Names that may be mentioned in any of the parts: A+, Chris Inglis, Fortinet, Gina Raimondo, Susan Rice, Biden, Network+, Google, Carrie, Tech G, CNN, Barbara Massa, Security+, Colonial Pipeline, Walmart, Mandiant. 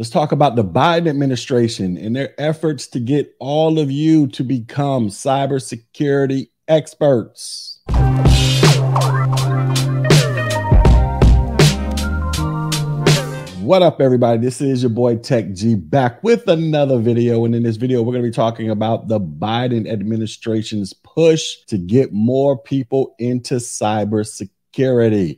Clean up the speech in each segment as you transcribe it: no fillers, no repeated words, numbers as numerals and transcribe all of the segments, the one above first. Let's talk about the Biden administration and their efforts to get all of you to become cybersecurity experts. What up, everybody? This is your boy Tech G, back with another video. And in this video, we're going to be talking about the Biden administration's push to get more people into cybersecurity.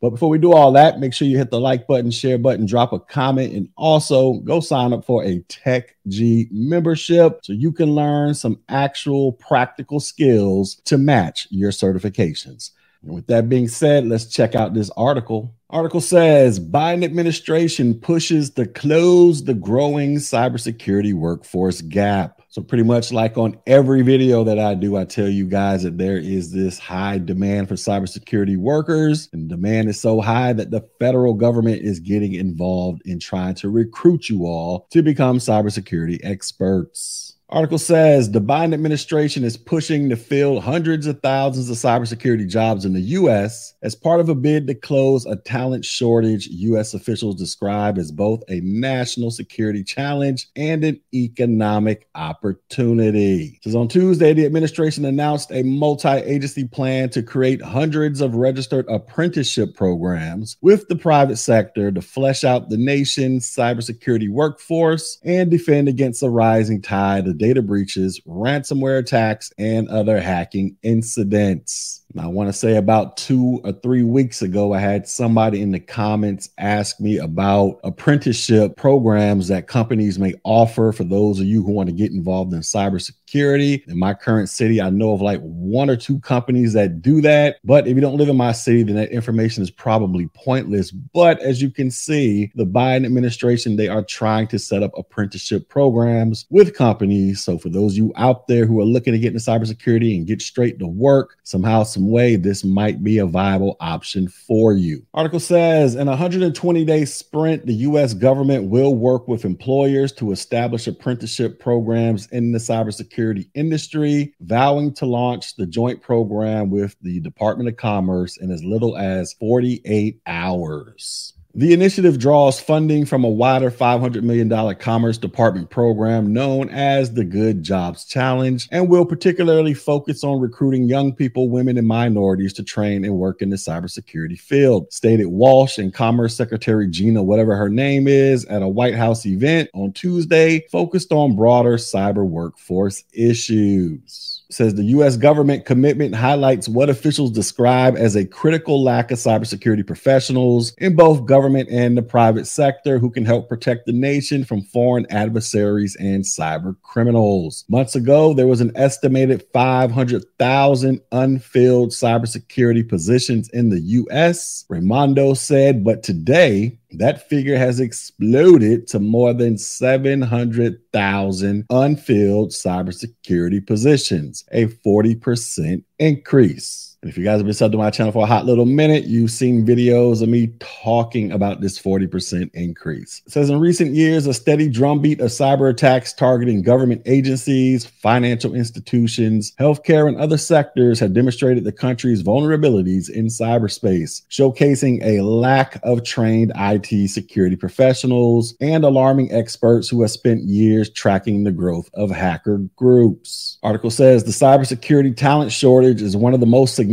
But before we do all that, make sure you hit the like button, share button, drop a comment, and also go sign up for a Tech G membership so you can learn some actual practical skills to match your certifications. And with that being said, let's check out this article. Article says, Biden administration pushes to close the growing cybersecurity workforce gap. So pretty much like on every video that I do, I tell you guys that there is this high demand for cybersecurity workers, and demand is so high that the federal government is getting involved in trying to recruit you all to become cybersecurity experts. Article says the Biden administration is pushing to fill hundreds of thousands of cybersecurity jobs in the U.S. as part of a bid to close a talent shortage U.S. officials describe as both a national security challenge and an economic opportunity. It says on Tuesday, the administration announced a multi-agency plan to create hundreds of registered apprenticeship programs with the private sector to flesh out the nation's cybersecurity workforce and defend against a rising tide of data breaches, ransomware attacks, and other hacking incidents. And I want to say about 2 or 3 weeks ago, I had somebody in the comments ask me about apprenticeship programs that companies may offer for those of you who want to get involved in cybersecurity. In my current city, I know of like 1 or 2 companies that do that. But if you don't live in my city, then that information is probably pointless. But as you can see, the Biden administration, they are trying to set up apprenticeship programs with companies. So for those of you out there who are looking to get into cybersecurity and get straight to work, somehow, some way, this might be a viable option for you. Article says, in a 120-day sprint, the U.S. government will work with employers to establish apprenticeship programs in the cybersecurity industry, vowing to launch the joint program with the Department of Commerce in as little as 48 hours. The initiative draws funding from a wider $500 million Commerce Department program known as the Good Jobs Challenge and will particularly focus on recruiting young people, women, and minorities to train and work in the cybersecurity field, stated Walsh and Commerce Secretary Gina, whatever her name is, at a White House event on Tuesday focused on broader cyber workforce issues. Says the U.S. government commitment highlights what officials describe as a critical lack of cybersecurity professionals in both government and the private sector who can help protect the nation from foreign adversaries and cyber criminals. Months ago, there was an estimated 500,000 unfilled cybersecurity positions in the U.S., Raimondo said, but today, that figure has exploded to more than 700,000 unfilled cybersecurity positions, a 40% increase. And if you guys have been subbed to my channel for a hot little minute, you've seen videos of me talking about this 40% increase. It says in recent years, a steady drumbeat of cyber attacks targeting government agencies, financial institutions, healthcare, and other sectors have demonstrated the country's vulnerabilities in cyberspace, showcasing a lack of trained IT security professionals and alarming experts who have spent years tracking the growth of hacker groups. Article says the cybersecurity talent shortage is one of the most significant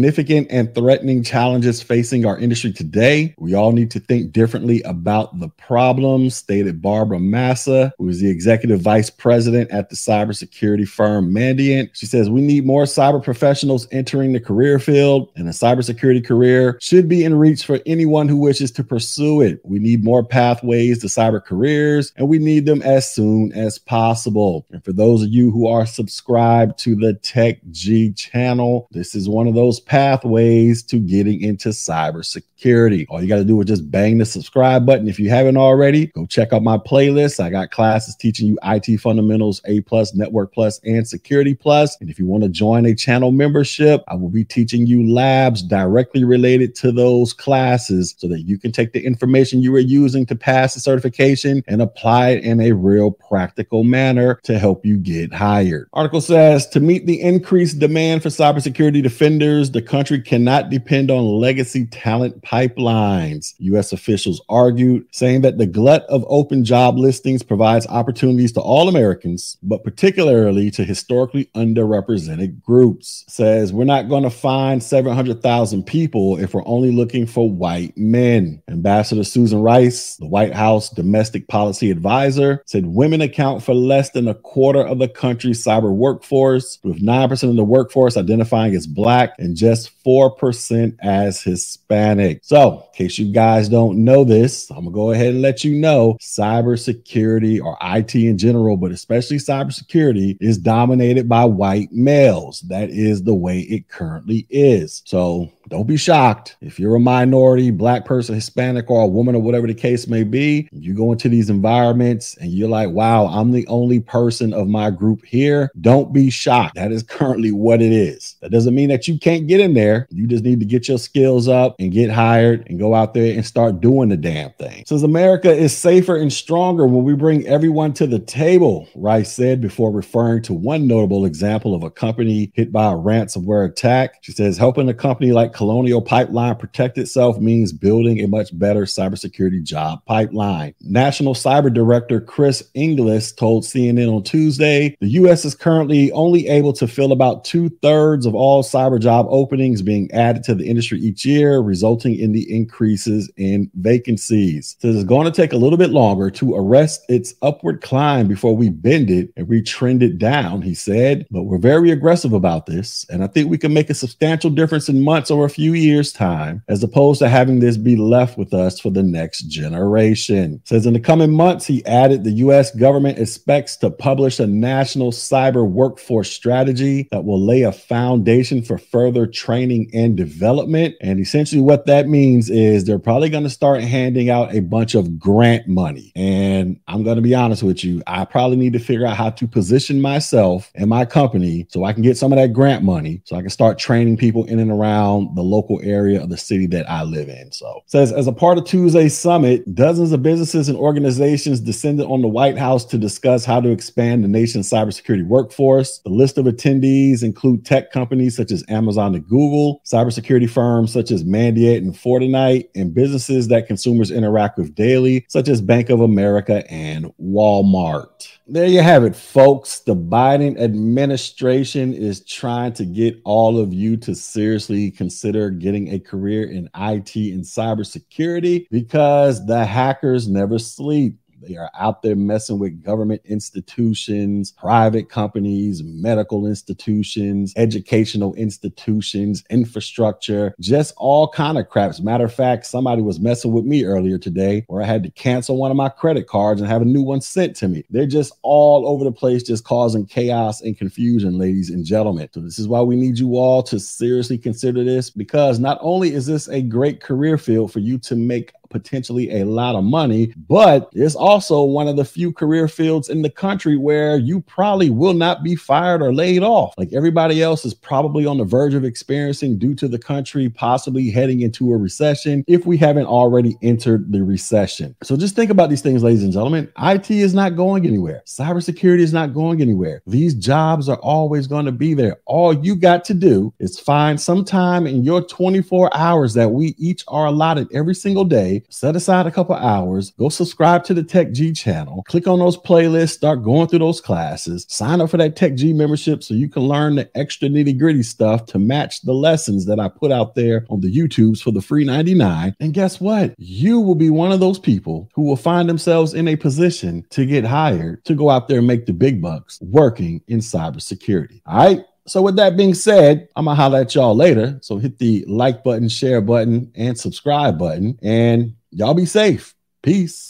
and threatening challenges facing our industry today. We all need to think differently about the problem, stated Barbara Massa, who is the executive vice president at the cybersecurity firm Mandiant. She says, we need more cyber professionals entering the career field, and a cybersecurity career should be in reach for anyone who wishes to pursue it. We need more pathways to cyber careers, and we need them as soon as possible. And for those of you who are subscribed to the Tech G channel, this is one of those pathways to getting into cybersecurity. All you got to do is just bang the subscribe button. If you haven't already, go check out my playlist. I got classes teaching you IT fundamentals, A+, Network+, and Security+. And if you want to join a channel membership, I will be teaching you labs directly related to those classes so that you can take the information you were using to pass the certification and apply it in a real practical manner to help you get hired. Article says, to meet the increased demand for cybersecurity defenders, the the country cannot depend on legacy talent pipelines, U.S. officials argued, saying that the glut of open job listings provides opportunities to all Americans, but particularly to historically underrepresented groups. Says, we're not going to find 700,000 people if we're only looking for white men. Ambassador Susan Rice, the White House domestic policy advisor, said women account for less than a quarter of the country's cyber workforce, with 9% of the workforce identifying as Black and just 4% as Hispanic. So, in case you guys don't know this, I'm going to go ahead and let you know cybersecurity, or IT in general, but especially cybersecurity, is dominated by white males. That is the way it currently is. So, don't be shocked if you're a minority, Black person, Hispanic, or a woman, or whatever the case may be. You go into these environments and you're like, wow, I'm the only person of my group here. Don't be shocked. That is currently what it is. That doesn't mean that you can't get in there. You just need to get your skills up and get hired and go out there and start doing the damn thing. Says America is safer and stronger when we bring everyone to the table, Rice said, before referring to one notable example of a company hit by a ransomware attack. She says, helping a company like Colonial Pipeline protect itself means building a much better cybersecurity job pipeline. National Cyber Director Chris Inglis told CNN on Tuesday, the U.S. is currently only able to fill about 2/3 of all cyber job openings being added to the industry each year, resulting in the increases in vacancies. So it's going to take a little bit longer to arrest its upward climb before we bend it and we trend it down, he said. But we're very aggressive about this, and I think we can make a substantial difference in months or a few years' time, as opposed to having this be left with us for the next generation. Says in the coming months, he added, the U.S. government expects to publish a national cyber workforce strategy that will lay a foundation for further training and development. And essentially what that means is they're probably going to start handing out a bunch of grant money. And I'm going to be honest with you, I probably need to figure out how to position myself and my company so I can get some of that grant money so I can start training people in and around the local area of the city that I live in. So says, as a part of Tuesday's summit, dozens of businesses and organizations descended on the White House to discuss how to expand the nation's cybersecurity workforce. The list of attendees include tech companies such as Amazon and Google, cybersecurity firms such as Mandiant and Fortinet, and businesses that consumers interact with daily, such as Bank of America and Walmart. There you have it, folks. The Biden administration is trying to get all of you to seriously consider getting a career in IT and cybersecurity, because the hackers never sleep. They are out there messing with government institutions, private companies, medical institutions, educational institutions, infrastructure, just all kind of craps. Matter of fact, somebody was messing with me earlier today where I had to cancel one of my credit cards and have a new one sent to me. They're just all over the place, just causing chaos and confusion, ladies and gentlemen. So this is why we need you all to seriously consider this, because not only is this a great career field for you to make potentially a lot of money, but it's also one of the few career fields in the country where you probably will not be fired or laid off. Like everybody else is probably on the verge of experiencing due to the country possibly heading into a recession if we haven't already entered the recession. So just think about these things, ladies and gentlemen. IT is not going anywhere. Cybersecurity is not going anywhere. These jobs are always going to be there. All you got to do is find some time in your 24 hours that we each are allotted every single day. Set aside a couple hours, go subscribe to the Tech G channel, click on those playlists, start going through those classes, sign up for that Tech G membership so you can learn the extra nitty gritty stuff to match the lessons that I put out there on the YouTubes for the free 99. And guess what? You will be one of those people who will find themselves in a position to get hired, to go out there and make the big bucks working in cybersecurity. All right. So with that being said, I'm going to holler at y'all later. So hit the like button, share button, and subscribe button. And y'all be safe. Peace.